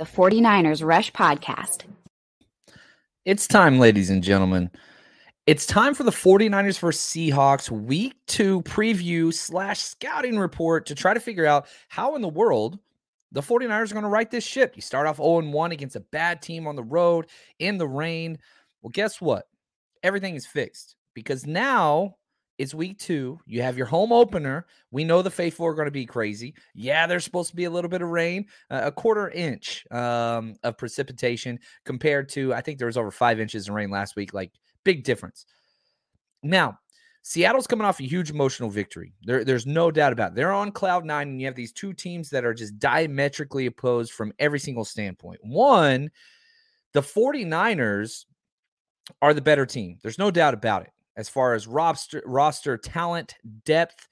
The 49ers Rush Podcast. It's time, ladies and gentlemen. It's time for the 49ers vs. Seahawks Week 2 preview / scouting report to try to figure out how in the world the 49ers are going to right this ship. You start off 0-1 against a bad team on the road, in the rain. Well, guess what? Everything is fixed because now it's Week 2. You have your home opener. We know the faithful are going to be crazy. Yeah, there's supposed to be a little bit of rain, a quarter inch of precipitation compared to, I think there was over 5 inches of rain last week. Like, big difference. Now, Seattle's coming off a huge emotional victory. There's no doubt about it. They're on cloud nine, and you have these two teams that are just diametrically opposed from every single standpoint. One, the 49ers are the better team. There's no doubt about it. As far as roster talent, depth,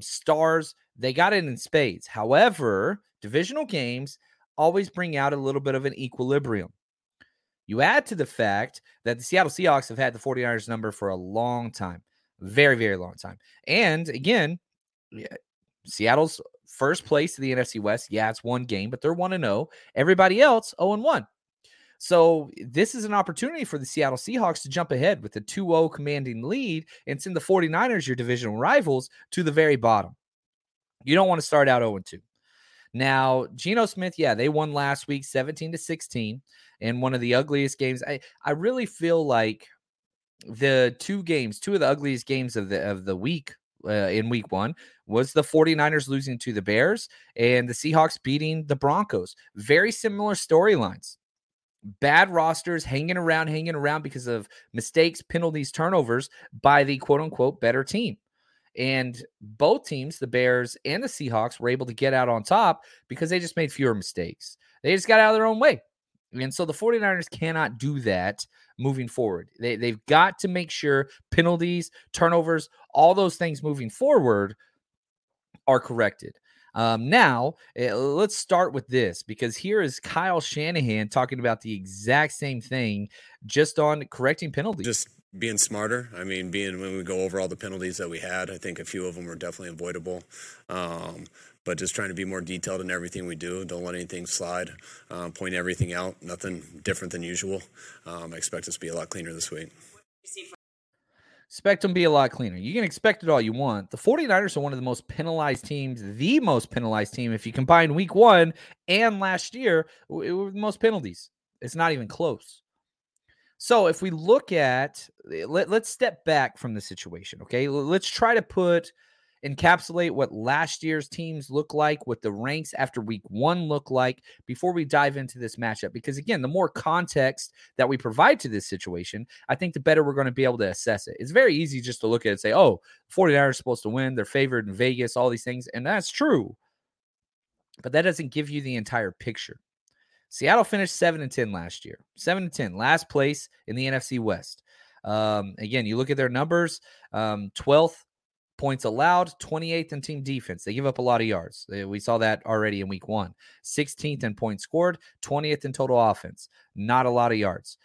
stars, they got it in spades. However, divisional games always bring out a little bit of an equilibrium. You add to the fact that the Seattle Seahawks have had the 49ers number for a long time, very, very long time. And again, Seattle's first place to the NFC West. Yeah, it's one game, but they're 1-0. Everybody else, 0-1. So this is an opportunity for the Seattle Seahawks to jump ahead with a 2-0 commanding lead and send the 49ers, your divisional rivals, to the very bottom. You don't want to start out 0-2. Now, Geno Smith, yeah, they won last week 17-16 in one of the ugliest games. I really feel like the two of the ugliest games of the week in Week 1 was the 49ers losing to the Bears and the Seahawks beating the Broncos. Very similar storylines. Bad rosters hanging around because of mistakes, penalties, turnovers by the quote-unquote better team. And both teams, the Bears and the Seahawks, were able to get out on top because they just made fewer mistakes. They just got out of their own way. And so the 49ers cannot do that moving forward. They've got to make sure penalties, turnovers, all those things moving forward are corrected. Now, let's start with this, because here is Kyle Shanahan talking about the exact same thing, just on correcting penalties. Just being smarter. I mean, when we go over all the penalties that we had, I think a few of them were definitely avoidable. But just trying to be more detailed in everything we do. Don't let anything slide. Point everything out. Nothing different than usual. I expect us to be a lot cleaner this week. Expect them to be a lot cleaner. You can expect it all you want. The 49ers are one of the most penalized teams, the most penalized team. If you combine Week 1 and last year, it was the most penalties. It's not even close. So if we look at, let's step back from the situation, okay? Let's try to encapsulate what last year's teams look like, what the ranks after week 1 look like before we dive into this matchup. Because again, the more context that we provide to this situation, I think the better we're going to be able to assess it. It's very easy just to look at it and say, oh, 49ers are supposed to win. They're favored in Vegas, all these things. And that's true. But that doesn't give you the entire picture. Seattle finished 7-10 last year, 7-10, last place in the NFC West. Again, you look at their numbers, 12th, points allowed, 28th in team defense. They give up a lot of yards. We saw that already in week 1. 16th in points scored, 20th in total offense. Not a lot of yards.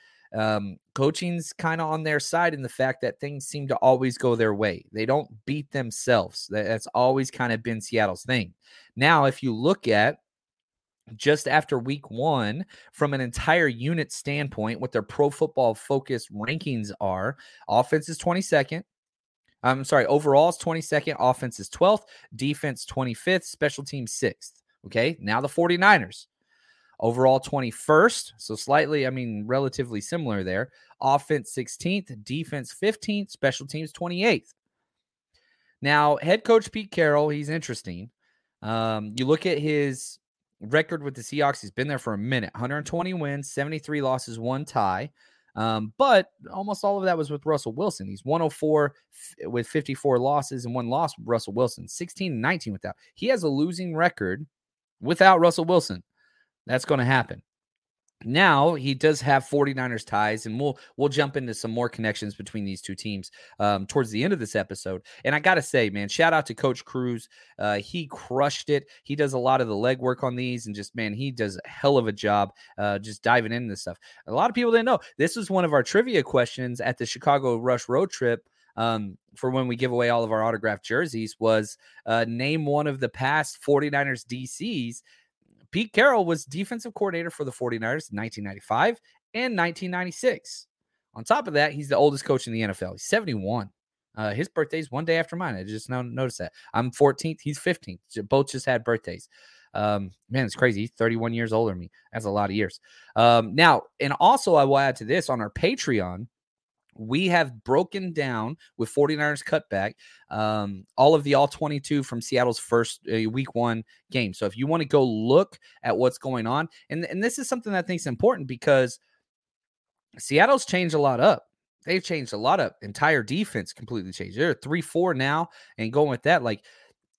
Coaching's kind of on their side in the fact that things seem to always go their way. They don't beat themselves. That's always kind of been Seattle's thing. Now, if you look at just after week 1, from an entire unit standpoint, what their Pro Football Focus rankings are, offense is 22nd. Overall is 22nd, offense is 12th, defense 25th, special team 6th. Okay, now the 49ers. Overall 21st, so relatively similar there. Offense 16th, defense 15th, special teams 28th. Now, head coach Pete Carroll, he's interesting. You look at his record with the Seahawks, he's been there for a minute. 120 wins, 73 losses, 1 tie. But almost all of that was with Russell Wilson. He's 104 with 54 losses and 1 loss with Russell Wilson, 16-19 without. He has a losing record without Russell Wilson. That's going to happen. Now he does have 49ers ties, and we'll jump into some more connections between these two teams towards the end of this episode. And I got to say, man, shout out to Coach Cruz. He crushed it. He does a lot of the legwork on these, and just, man, he does a hell of a job just diving into this stuff. A lot of people didn't know. This was one of our trivia questions at the Chicago Rush Road Trip for when we give away all of our autographed jerseys was name one of the past 49ers DCs. Pete Carroll was defensive coordinator for the 49ers in 1995 and 1996. On top of that, he's the oldest coach in the NFL. He's 71. His birthday's one day after mine. I just now noticed that. I'm 14th. He's 15th. Both just had birthdays. Man, it's crazy. He's 31 years older than me. That's a lot of years. Now, and also I will add to this, on our Patreon, we have broken down with 49ers cutback all of the all 22 from Seattle's first week 1 game. So if you want to go look at what's going on, and this is something that I think is important because Seattle's changed a lot up. They've changed a lot up. Entire defense completely changed. They're 3-4 now, and going with that, like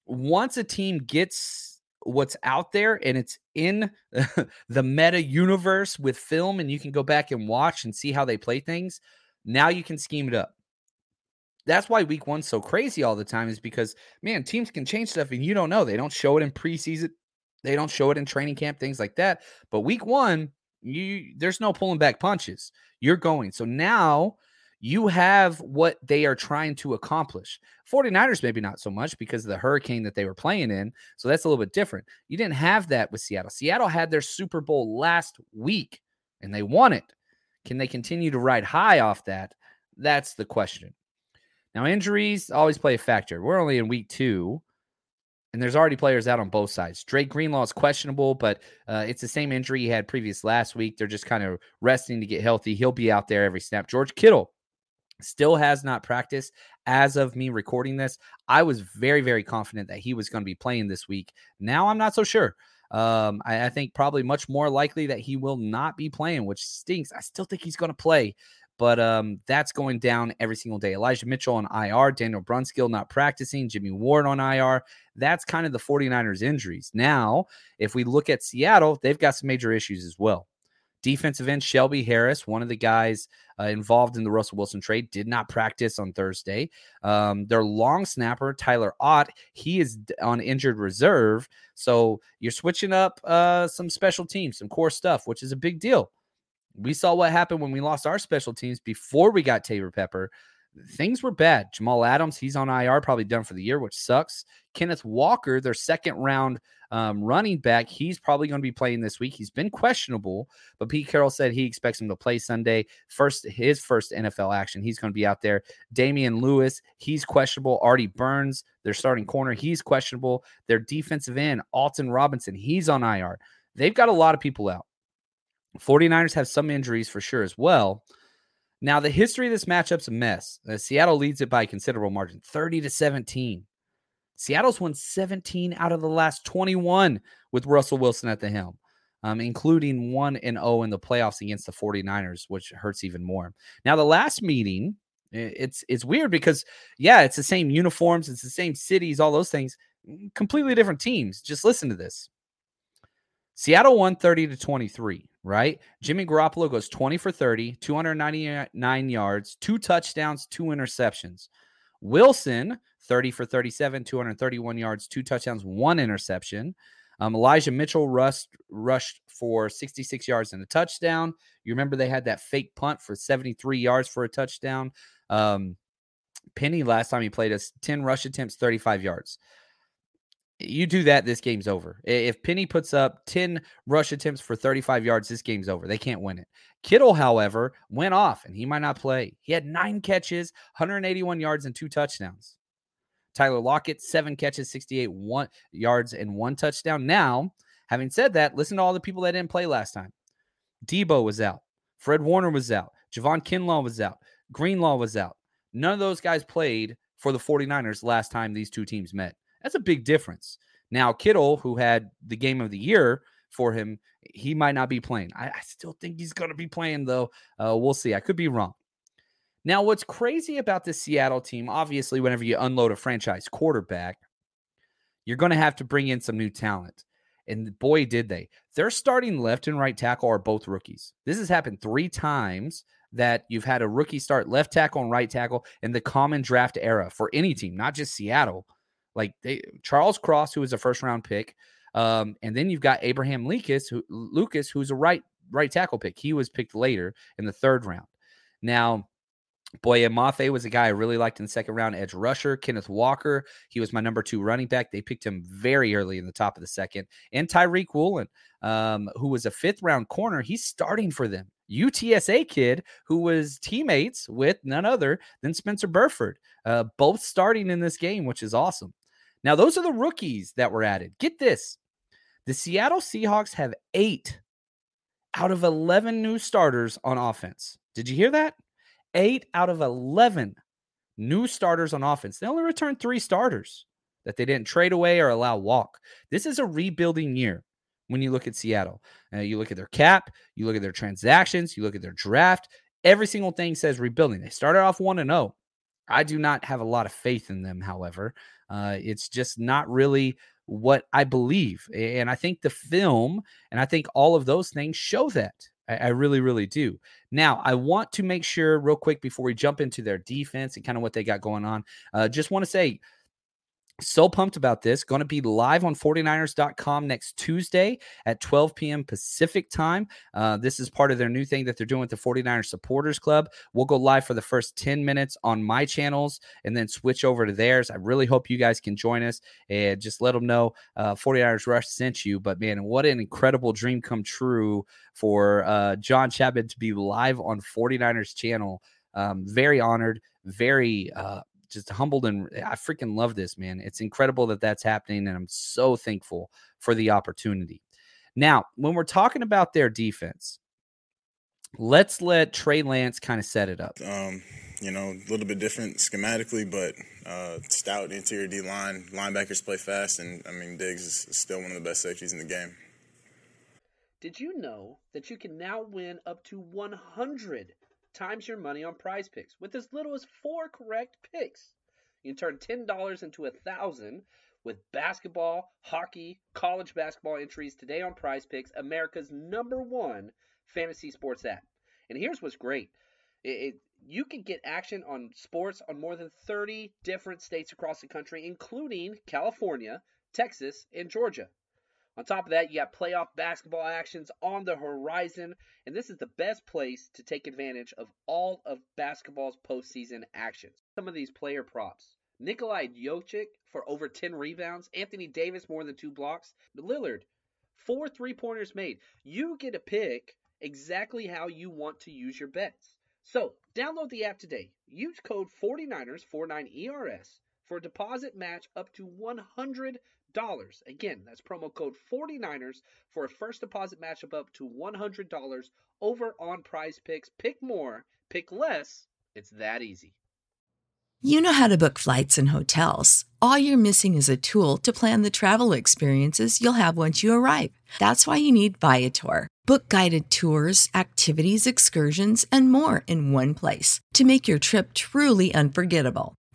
once a team gets what's out there and it's in the meta universe with film, and you can go back and watch and see how they play things. Now you can scheme it up. That's why week 1's so crazy all the time, is because, man, teams can change stuff and you don't know. They don't show it in preseason. They don't show it in training camp, things like that. But week 1, there's no pulling back punches. You're going. So now you have what they are trying to accomplish. 49ers maybe not so much because of the hurricane that they were playing in. So that's a little bit different. You didn't have that with Seattle. Seattle had their Super Bowl last week and they won it. Can they continue to ride high off that? That's the question. Now, injuries always play a factor. We're only in week 2, and there's already players out on both sides. Dre Greenlaw is questionable, but it's the same injury he had previous last week. They're just kind of resting to get healthy. He'll be out there every snap. George Kittle still has not practiced as of me recording this. I was very, very confident that he was going to be playing this week. Now I'm not so sure. I think probably much more likely that he will not be playing, which stinks. I still think he's going to play, but that's going down every single day. Elijah Mitchell on IR, Daniel Brunskill not practicing, Jimmy Ward on IR. That's kind of the 49ers injuries. Now, if we look at Seattle, they've got some major issues as well. Defensive end Shelby Harris, one of the guys involved in the Russell Wilson trade, did not practice on Thursday. Their long snapper, Tyler Ott, he is on injured reserve. So you're switching up some special teams, some core stuff, which is a big deal. We saw what happened when we lost our special teams before we got Tavor Pepper. Things were bad. Jamal Adams, he's on IR, probably done for the year, which sucks. Kenneth Walker, their second-round running back, he's probably going to be playing this week. He's been questionable, but Pete Carroll said he expects him to play Sunday. His first NFL action, he's going to be out there. Damian Lewis, he's questionable. Artie Burns, their starting corner, he's questionable. Their defensive end, Alton Robinson, he's on IR. They've got a lot of people out. 49ers have some injuries for sure as well. Now, the history of this matchup's a mess. Seattle leads it by a considerable margin, 30-17. Seattle's won 17 out of the last 21 with Russell Wilson at the helm, including 1-0 in the playoffs against the 49ers, which hurts even more. Now, the last meeting, it's weird because, yeah, it's the same uniforms, it's the same cities, all those things, completely different teams. Just listen to this. Seattle won 30-23, right? Jimmy Garoppolo goes 20 for 30, 299 yards, 2 touchdowns, 2 interceptions. Wilson, 30 for 37, 231 yards, 2 touchdowns, 1 interception. Elijah Mitchell rushed for 66 yards and a touchdown. You remember they had that fake punt for 73 yards for a touchdown. Penny, last time he played us, 10 rush attempts, 35 yards. You do that, this game's over. If Penny puts up 10 rush attempts for 35 yards, this game's over. They can't win it. Kittle, however, went off, and he might not play. He had 9 catches, 181 yards, and 2 touchdowns. Tyler Lockett, 7 catches, 68 yards, and 1 touchdown. Now, having said that, listen to all the people that didn't play last time. Deebo was out. Fred Warner was out. Javon Kinlaw was out. Greenlaw was out. None of those guys played for the 49ers last time these two teams met. That's a big difference. Now, Kittle, who had the game of the year for him, he might not be playing. I still think he's going to be playing, though. We'll see. I could be wrong. Now, what's crazy about this Seattle team, obviously, whenever you unload a franchise quarterback, you're going to have to bring in some new talent. And boy, did they. Their starting left and right tackle are both rookies. This has happened 3 times that you've had a rookie start left tackle and right tackle in the common draft era for any team, not just Seattle. Like Charles Cross, who was a first-round pick, and then you've got Abraham Lucas, who's a right tackle pick. He was picked later in the 3rd round. Now, Boye Mafe was a guy I really liked in the 2nd round, edge rusher. Kenneth Walker, he was my number 2 running back. They picked him very early in the top of the 2nd. And Tariq Woolen, who was a 5th round corner, he's starting for them. UTSA kid who was teammates with none other than Spencer Burford, both starting in this game, which is awesome. Now, those are the rookies that were added. Get this. The Seattle Seahawks have 8 out of 11 new starters on offense. Did you hear that? 8 out of 11 new starters on offense. They only returned 3 starters that they didn't trade away or allow walk. This is a rebuilding year when you look at Seattle. You look at their cap, you look at their transactions, you look at their draft. Every single thing says rebuilding. They started off 1-0. I do not have a lot of faith in them, however. It's just not really what I believe. And I think the film and I think all of those things show that. I really, really do. Now, I want to make sure real quick before we jump into their defense and kind of what they got going on. Just want to say, so pumped about this. Going to be live on 49ers.com next Tuesday at 12 p.m. Pacific time. This is part of their new thing that they're doing with the 49ers Supporters Club. We'll go live for the first 10 minutes on my channels and then switch over to theirs. I really hope you guys can join us and just let them know 49ers Rush sent you. But, man, what an incredible dream come true for John Chapman to be live on 49ers channel. Very honored, very just humbled, and I freaking love this, man. It's incredible that that's happening, and I'm so thankful for the opportunity. Now, when we're talking about their defense, let's let Trey Lance kind of set it up. A little bit different schematically, but stout interior D-line. Linebackers play fast, and, Diggs is still one of the best safeties in the game. Did you know that you can now win up to 100 times your money on Prize Picks with as little as 4 correct picks. You can turn $10 into $1,000 with basketball, hockey, college basketball entries today on Prize Picks, America's #1 fantasy sports app. And here's what's great. You can get action on sports on more than 30 different states across the country, including California, Texas, and Georgia. On top of that, you got playoff basketball actions on the horizon, and this is the best place to take advantage of all of basketball's postseason actions. Some of these player props. Nikola Jokic for over 10 rebounds. Anthony Davis more than 2 blocks. Lillard, 4 3-pointers made. You get to pick exactly how you want to use your bets. So, download the app today. Use code 49ers49ERS for a deposit match up to $100. Again, that's promo code 49ers for a first deposit matchup up to $100 over on Prize Picks. Pick more, Pick less. It's that easy. You know how to book flights and hotels. All you're missing is a tool to plan the travel experiences you'll have once you arrive. That's why you need Viator. Book guided tours, activities, excursions, and more in one place to make your trip truly unforgettable.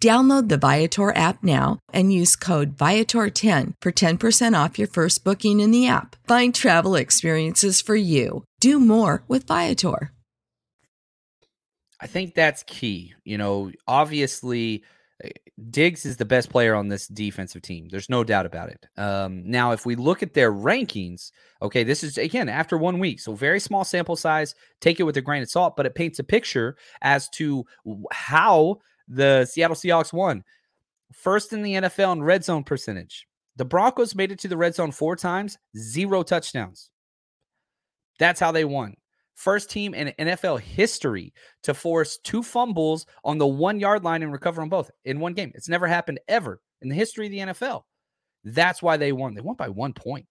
Download the Viator app now and use code Viator10 for 10% off your first booking in the app. Find travel experiences for you. Do more with Viator. I think that's key. You know, obviously, Diggs is the best player on this defensive team. There's no doubt about it. Now, if we look at their rankings, okay, this is, again, after 1 week, so very small sample size. Take it with a grain of salt, but it paints a picture as to how the Seattle Seahawks won. First in the NFL in red zone percentage. The Broncos made it to the red zone 4 times, 0 touchdowns. That's how they won. First team in NFL history to force 2 fumbles on the 1-yard line and recover on both in 1 game. It's never happened ever in the history of the NFL. That's why they won. They won by 1 point.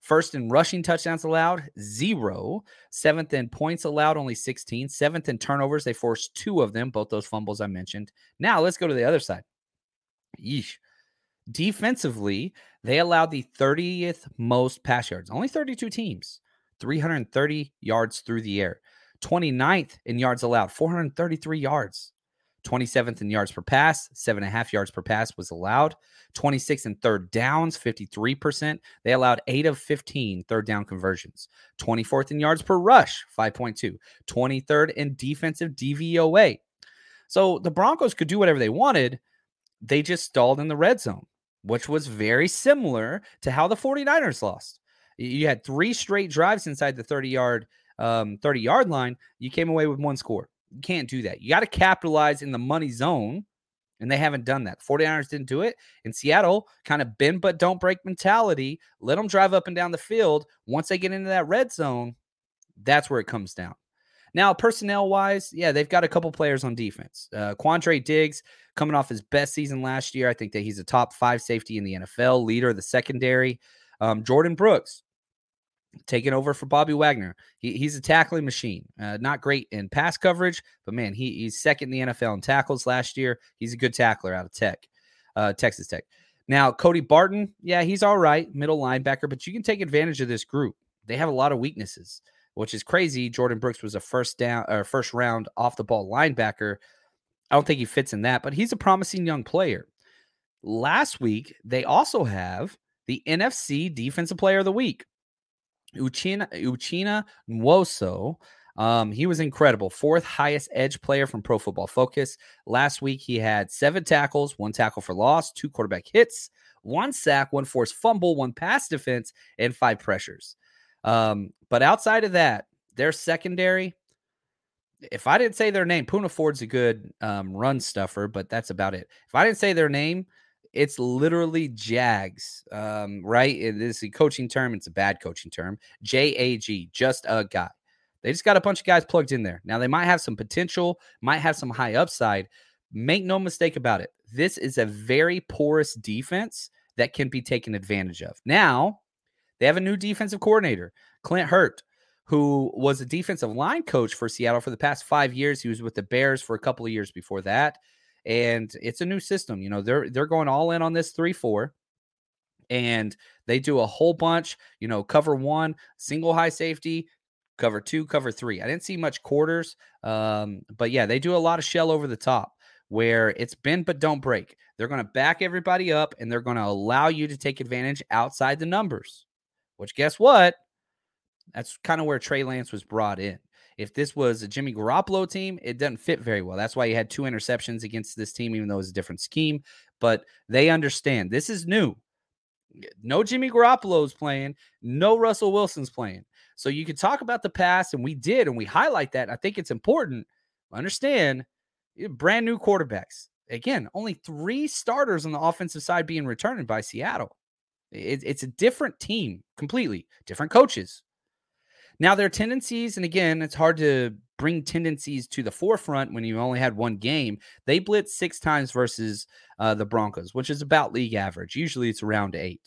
First in rushing touchdowns allowed, 0. 7th in points allowed, only 16. 7th in turnovers, they forced 2 of them, both those fumbles I mentioned. Now let's go to the other side. Yeesh. Defensively, they allowed the 30th most pass yards. Only 32 teams, 330 yards through the air. 29th in yards allowed, 433 yards. 27th in yards per pass, 7.5 yards per pass was allowed. 26th in third downs, 53%. They allowed 8 of 15 third down conversions. 24th in yards per rush, 5.2. 23rd in defensive DVOA. So the Broncos could do whatever they wanted. They just stalled in the red zone, which was very similar to how the 49ers lost. You had 3 straight drives inside the 30-yard line. You came away with 1 score. You can't do that. You got to capitalize in the money zone, and they haven't done that. 49ers didn't do it, and Seattle kind of bend but don't break mentality. Let them drive up and down the field. Once they get into that red zone, that's where it comes down. Now, personnel-wise, yeah, they've got a couple players on defense. Quandre Diggs, coming off his best season last year. I think that he's a top 5 safety in the NFL, leader of the secondary. Jordan Brooks, taking over for Bobby Wagner. He's a tackling machine. Not great in pass coverage, but man, he's second in the NFL in tackles last year. He's a good tackler out of Texas Tech. Now, Cody Barton, yeah, he's all right, middle linebacker, but you can take advantage of this group. They have a lot of weaknesses, which is crazy. Jordan Brooks was a first round off the ball linebacker. I don't think he fits in that, but he's a promising young player. Last week, they also have the NFC Defensive Player of the Week. Uchenna Nwosu, he was incredible. 4th highest edge player from Pro Football Focus. Last week, he had 7 tackles, 1 tackle for loss, 2 quarterback hits, 1 sack, 1 forced fumble, 1 pass defense, and 5 pressures. But outside of that, their secondary, if I didn't say their name, Puna Ford's a good run stuffer, but that's about it. If I didn't say their name, it's literally Jags, right? It is a coaching term. It's a bad coaching term. JAG, just a guy. They just got a bunch of guys plugged in there. Now, they might have some potential, might have some high upside. Make no mistake about it. This is a very porous defense that can be taken advantage of. Now, they have a new defensive coordinator, Clint Hurt, who was a defensive line coach for Seattle for the past 5 years. He was with the Bears for a couple of years before that. And it's a new system. You know, they're going all in on this 3-4, and they do a whole bunch, you know, cover 1, single high safety, cover 2, cover 3. I didn't see much quarters, but yeah, they do a lot of shell over the top where it's bend but don't break. They're going to back everybody up, and they're going to allow you to take advantage outside the numbers, which guess what? That's kind of where Trey Lance was brought in. If this was a Jimmy Garoppolo team, it doesn't fit very well. That's why he had 2 interceptions against this team, even though it's a different scheme. But they understand this is new. No Jimmy Garoppolo's playing. No Russell Wilson's playing. So you could talk about the past, and we did, and we highlight that. I think it's important. Understand, brand new quarterbacks. Again, only three starters on the offensive side being returned by Seattle. It's a different team, completely different coaches. Now, their tendencies, and again, it's hard to bring tendencies to the forefront when you only had one game. They blitzed 6 times versus the Broncos, which is about league average. Usually it's around 8.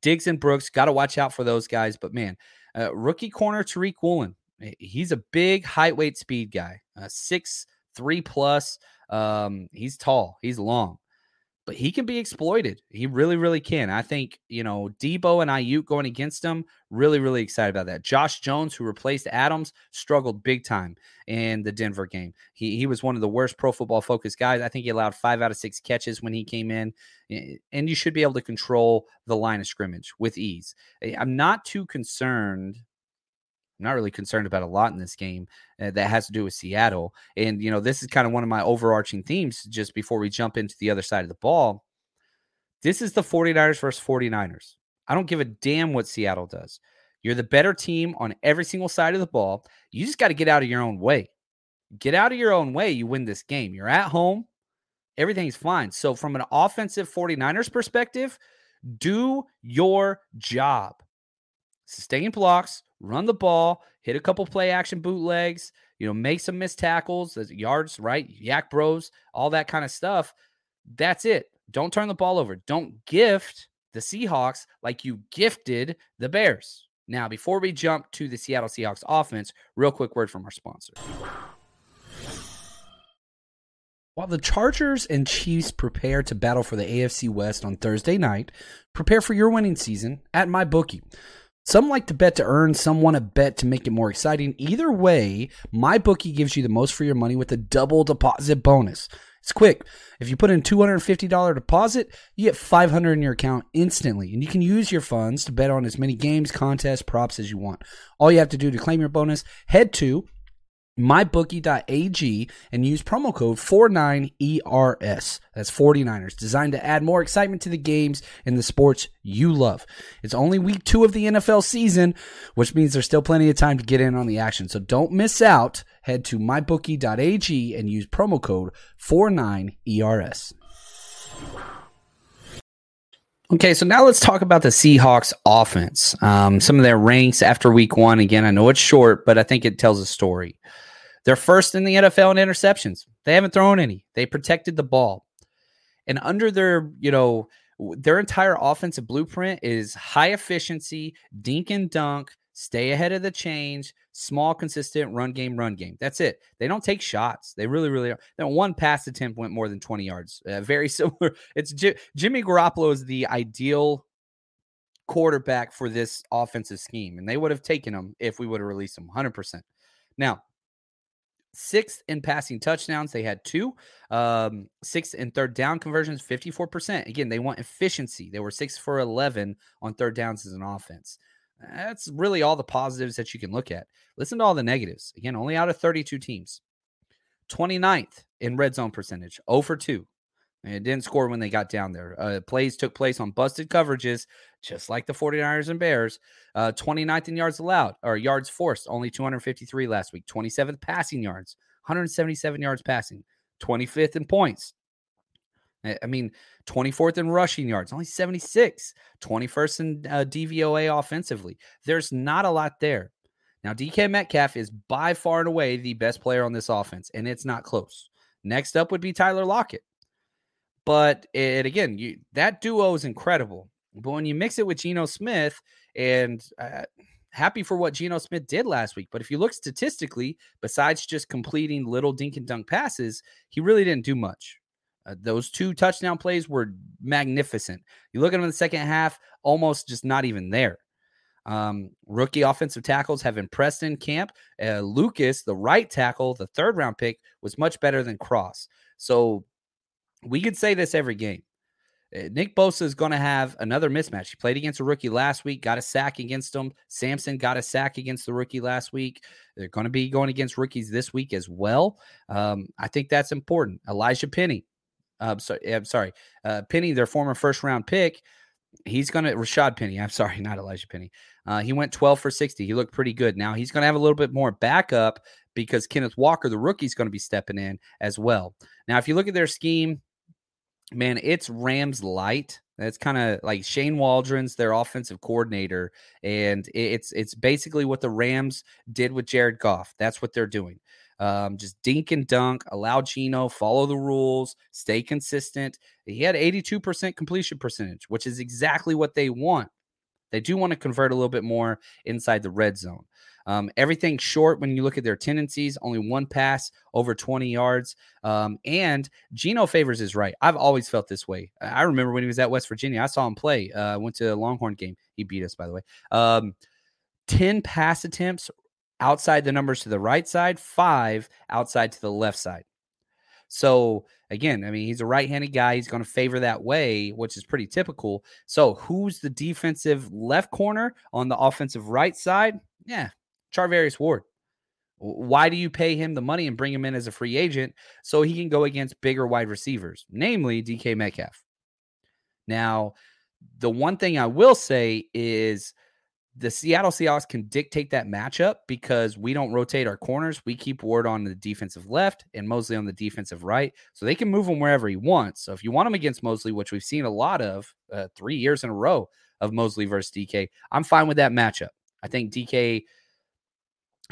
Diggs and Brooks, got to watch out for those guys. But, man, rookie corner Tariq Woolen, he's a big height, weight, speed guy. 6'3+. He's tall. He's long. But he can be exploited. He really, really can. I think, Deebo and Ayuk going against him, really, really excited about that. Josh Jones, who replaced Adams, struggled big time in the Denver game. He was one of the worst Pro Football Focus guys. I think he allowed 5 out of 6 catches when he came in. And you should be able to control the line of scrimmage with ease. I'm not really concerned about a lot in this game that has to do with Seattle. And, this is kind of one of my overarching themes just before we jump into the other side of the ball. This is the 49ers versus 49ers. I don't give a damn what Seattle does. You're the better team on every single side of the ball. You just got to get out of your own way. Get out of your own way. You win this game. You're at home. Everything's fine. So from an offensive 49ers perspective, do your job. Sustain blocks. Run the ball, hit a couple play action bootlegs, make some missed tackles, yards, right? Yak bros, all that kind of stuff. That's it. Don't turn the ball over. Don't gift the Seahawks like you gifted the Bears. Now, before we jump to the Seattle Seahawks offense, real quick word from our sponsor. While the Chargers and Chiefs prepare to battle for the AFC West on Thursday night, prepare for your winning season at MyBookie. Some like to bet to earn, some want to bet to make it more exciting. Either way, MyBookie gives you the most for your money with a double deposit bonus. It's quick. If you put in $250 deposit, you get $500 in your account instantly, and you can use your funds to bet on as many games, contests, props as you want. All you have to do to claim your bonus, head to mybookie.ag and use promo code 49ERS. That's 49ers, designed to add more excitement to the games and the sports you love. It's only week 2 of the NFL season, which means there's still plenty of time to get in on the action. So don't miss out. Head to mybookie.ag and use promo code 49ERS. Okay, so now let's talk about the Seahawks offense. Some of their ranks after week 1. Again, I know it's short, but I think it tells a story. They're first in the NFL in interceptions. They haven't thrown any. They protected the ball. And under their, their entire offensive blueprint is high efficiency, dink and dunk, stay ahead of the change, small, consistent run game. That's it. They don't take shots. They really, really don't. Now, one pass attempt went more than 20 yards. Very similar. It's Jimmy Garoppolo is the ideal quarterback for this offensive scheme, and they would have taken him if we would have released him 100%. Now, 6th in passing touchdowns. They had 2. 6th in third down conversions, 54%. Again, they want efficiency. They were 6 for 11 on third downs as an offense. That's really all the positives that you can look at. Listen to all the negatives. Again, only out of 32 teams. 29th in red zone percentage, 0 for 2. And it didn't score when they got down there. Plays took place on busted coverages, just like the 49ers and Bears. 29th in yards allowed, or yards forced, only 253 last week. 27th passing yards, 177 yards passing. 25th in points. 24th in rushing yards, only 76, 21st in DVOA offensively. There's not a lot there. Now, DK Metcalf is by far and away the best player on this offense, and it's not close. Next up would be Tyler Lockett. But, that duo is incredible. But when you mix it with Geno Smith, and happy for what Geno Smith did last week, but if you look statistically, besides just completing little dink and dunk passes, he really didn't do much. Those 2 touchdown plays were magnificent. You look at them in the second half, almost just not even there. Rookie offensive tackles have impressed in camp. Lucas, the right tackle, the 3rd-round pick, was much better than Cross. So we could say this every game. Nick Bosa is going to have another mismatch. He played against a rookie last week, got a sack against him. Samson got a sack against the rookie last week. They're going to be going against rookies this week as well. I think that's important. Elijah Penny. Penny, their former 1st-round pick, He's going to Rashaad Penny. I'm sorry, not Elijah Penny. He went 12 for 60. He looked pretty good. Now he's going to have a little bit more backup because Kenneth Walker, the rookie, is going to be stepping in as well. Now, if you look at their scheme, man, it's Rams light. That's kind of like Shane Waldron's their offensive coordinator, and it's basically what the Rams did with Jared Goff. That's what they're doing. Just dink and dunk, allow Geno, follow the rules, stay consistent. He had 82% completion percentage, which is exactly what they want. They do want to convert a little bit more inside the red zone. Everything short when you look at their tendencies, only one pass over 20 yards. And Geno favors his right. I've always felt this way. I remember when he was at West Virginia, I saw him play. Went to a Longhorn game. He beat us, by the way. 10 pass attempts outside the numbers to the right side, 5 outside to the left side. So, again, I mean, he's a right-handed guy. He's going to favor that way, which is pretty typical. So, who's the defensive left corner on the offensive right side? Yeah, Charvarius Ward. Why do you pay him the money and bring him in as a free agent so he can go against bigger wide receivers, namely DK Metcalf? Now, the one thing I will say is the Seattle Seahawks can dictate that matchup because we don't rotate our corners. We keep Ward on the defensive left and Mosley on the defensive right. So they can move him wherever he wants. So if you want him against Mosley, which we've seen a lot of 3 years in a row of Mosley versus DK, I'm fine with that matchup. I think DK,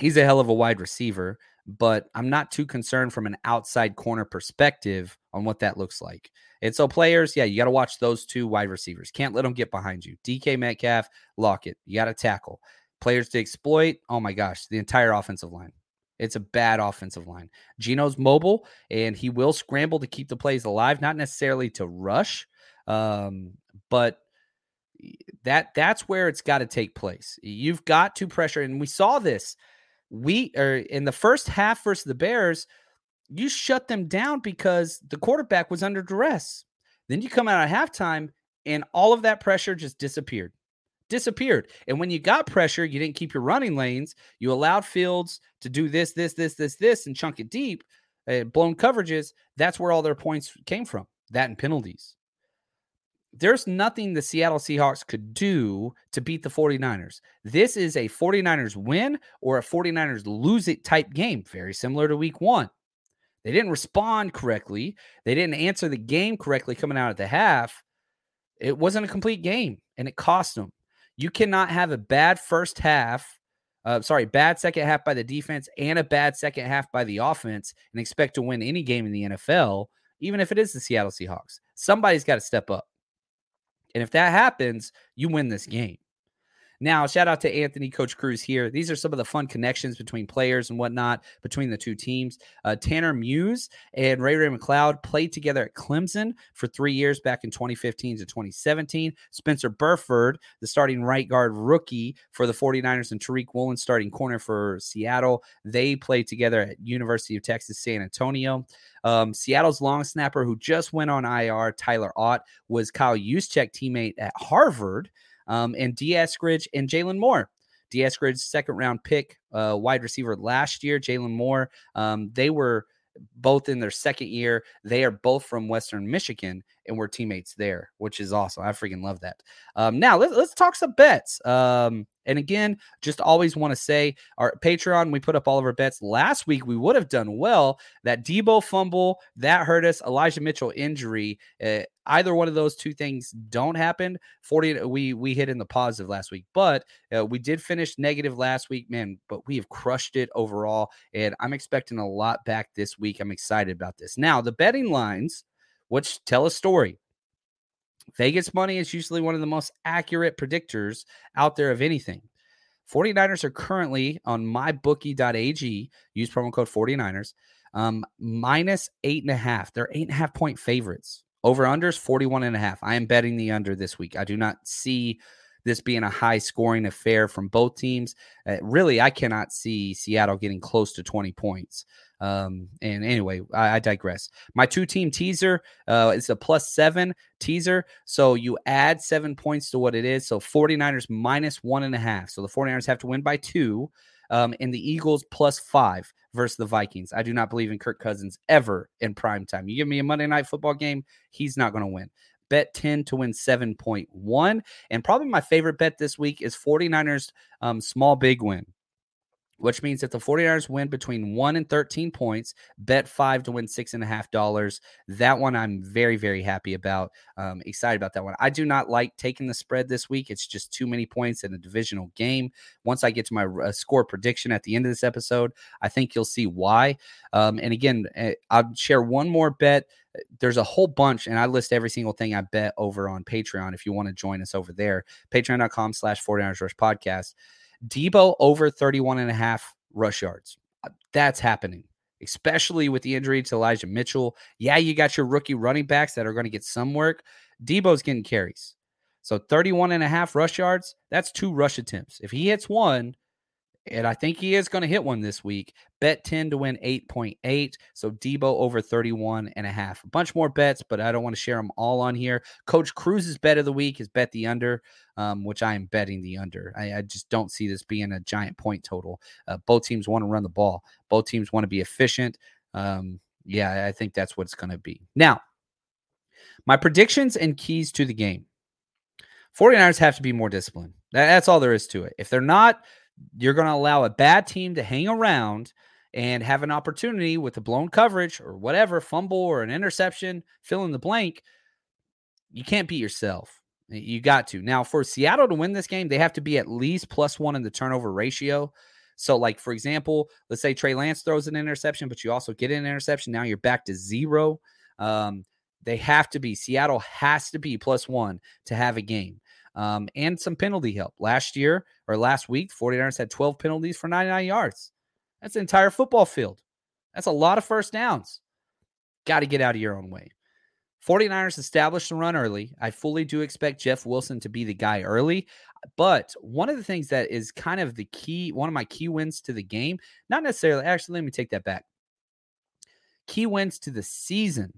he's a hell of a wide receiver, but I'm not too concerned from an outside corner perspective on what that looks like. And so players, yeah, you got to watch those two wide receivers. Can't let them get behind you. DK Metcalf, Lockett, you got to tackle. Players to exploit, oh my gosh, the entire offensive line. It's a bad offensive line. Geno's mobile, and he will scramble to keep the plays alive, not necessarily to rush, but that's where it's got to take place. You've got to pressure, and we saw this. We are in the first half versus the Bears. You shut them down because the quarterback was under duress. Then you come out at halftime and all of that pressure just disappeared. And when you got pressure, you didn't keep your running lanes. You allowed Fields to do this, and chunk it deep, blown coverages. That's where all their points came from, that and penalties. There's nothing the Seattle Seahawks could do to beat the 49ers. This is a 49ers win or a 49ers lose it type game, very similar to week one. They didn't respond correctly. They didn't answer the game correctly coming out at the half. It wasn't a complete game, and it cost them. You cannot have a bad second half by the defense and a bad second half by the offense and expect to win any game in the NFL, even if it is the Seattle Seahawks. Somebody's got to step up. And if that happens, you win this game. Now, shout out to Anthony, Coach Cruz here. These are some of the fun connections between players and whatnot between the two teams. Tanner Muse and Ray McLeod played together at Clemson for 3 years back in 2015 to 2017. Spencer Burford, the starting right guard rookie for the 49ers, and Tariq Woolen, starting corner for Seattle. They played together at University of Texas, San Antonio. Seattle's long snapper who just went on IR, Tyler Ott, was Kyle Juszczyk's teammate at Harvard. And D. Eskridge and Jalen Moore. D. Eskridge's second-round pick, wide receiver last year, Jalen Moore. They were both in their second year. They are both from Western Michigan and were teammates there, which is awesome. I freaking love that. Now, let's talk some bets. And again, just always want to say our Patreon, we put up all of our bets. Last week, we would have done well. That Deebo fumble, that hurt us. Elijah Mitchell injury. Either one of those two things don't happen. We hit in the positive last week. But we did finish negative last week, man. But we have crushed it overall. And I'm expecting a lot back this week. I'm excited about this. Now, the betting lines, which tell a story. Vegas money is usually one of the most accurate predictors out there of anything. 49ers are currently on mybookie.ag. Use promo code 49ers. Minus 8.5. They're 8.5-point favorites. Over-unders, 41.5. I am betting the under this week. I do not see this being a high-scoring affair from both teams. Really, I cannot see Seattle getting close to 20 points. And anyway, I digress. My two-team teaser is a +7 teaser. So you add 7 points to what it is. So 49ers minus 1.5. So the 49ers have to win by 2. And the Eagles +5 versus the Vikings. I do not believe in Kirk Cousins ever in primetime. You give me a Monday Night Football game, he's not going to win. Bet 10 to win 7.1. And probably my favorite bet this week is 49ers small big win, which means if the 49ers win between 1 and 13 points, bet 5 to win $6.50. That one I'm very, very happy about. Excited about that one. I do not like taking the spread this week. It's just too many points in a divisional game. Once I get to my score prediction at the end of this episode, I think you'll see why. And again, I'll share one more bet. There's a whole bunch, and I list every single thing I bet over on Patreon if you want to join us over there. Patreon.com/49ers Rush Podcast. Deebo over 31.5 rush yards. That's happening, especially with the injury to Elijah Mitchell. Yeah, you got your rookie running backs that are going to get some work. Deebo's getting carries. So 31.5 rush yards, that's 2 rush attempts. If he hits one, and I think he is going to hit one this week, bet 10 to win 8.8. So Deebo over 31.5. A bunch more bets, but I don't want to share them all on here. Coach Cruz's bet of the week is bet the under, which I am betting the under. I just don't see this being a giant point total. Both teams want to run the ball. Both teams want to be efficient. I think that's what it's going to be. Now, my predictions and keys to the game. 49ers have to be more disciplined. That's all there is to it. If they're not, you're going to allow a bad team to hang around and have an opportunity with a blown coverage or whatever, fumble or an interception, fill in the blank. You can't beat yourself. You got to. Now, for Seattle to win this game, they have to be at least +1 in the turnover ratio. So, like, for example, let's say Trey Lance throws an interception, but you also get an interception. Now you're back to 0. Seattle has to be +1 to have a game. And some penalty help. Last week, 49ers had 12 penalties for 99 yards. That's the entire football field. That's a lot of first downs. Got to get out of your own way. 49ers established the run early. I fully do expect Jeff Wilson to be the guy early. But one of the things that is kind of the key, one of my key wins to the game, not necessarily, actually, let me take that back. Key wins to the season.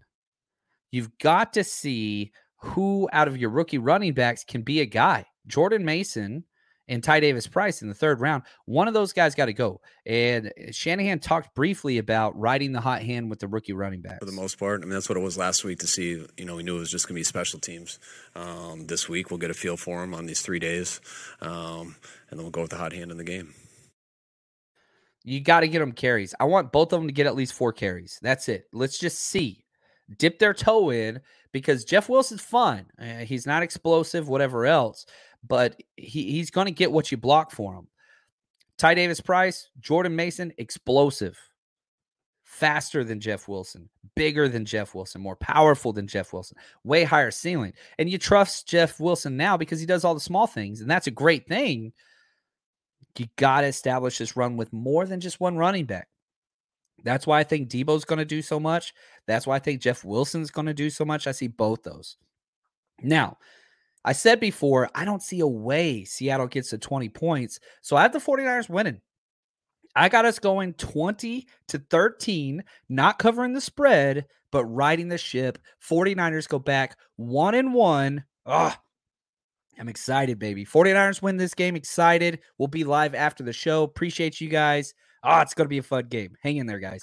You've got to see who out of your rookie running backs can be a guy. Jordan Mason and Ty Davis-Price in the 3rd round. One of those guys got to go. And Shanahan talked briefly about riding the hot hand with the rookie running backs. For the most part, I mean, that's what it was last week to see. You know, we knew it was just going to be special teams. This week, we'll get a feel for them on these 3 days. And then we'll go with the hot hand in the game. You got to get them carries. I want both of them to get at least 4 carries. That's it. Let's just see. Dip their toe in, because Jeff Wilson's fun. He's not explosive, whatever else, but he's going to get what you block for him. Ty Davis-Price, Jordan Mason, explosive. Faster than Jeff Wilson. Bigger than Jeff Wilson. More powerful than Jeff Wilson. Way higher ceiling. And you trust Jeff Wilson now because he does all the small things, and that's a great thing. You got to establish this run with more than just one running back. That's why I think Deebo's going to do so much. That's why I think Jeff Wilson's going to do so much. I see both those. Now, I said before, I don't see a way Seattle gets to 20 points. So I have the 49ers winning. I got us going 20-13, not covering the spread, but riding the ship. 49ers go back 1-1. Ugh. I'm excited, baby. 49ers win this game. Excited. We'll be live after the show. Appreciate you guys. Oh, it's going to be a fun game. Hang in there, guys.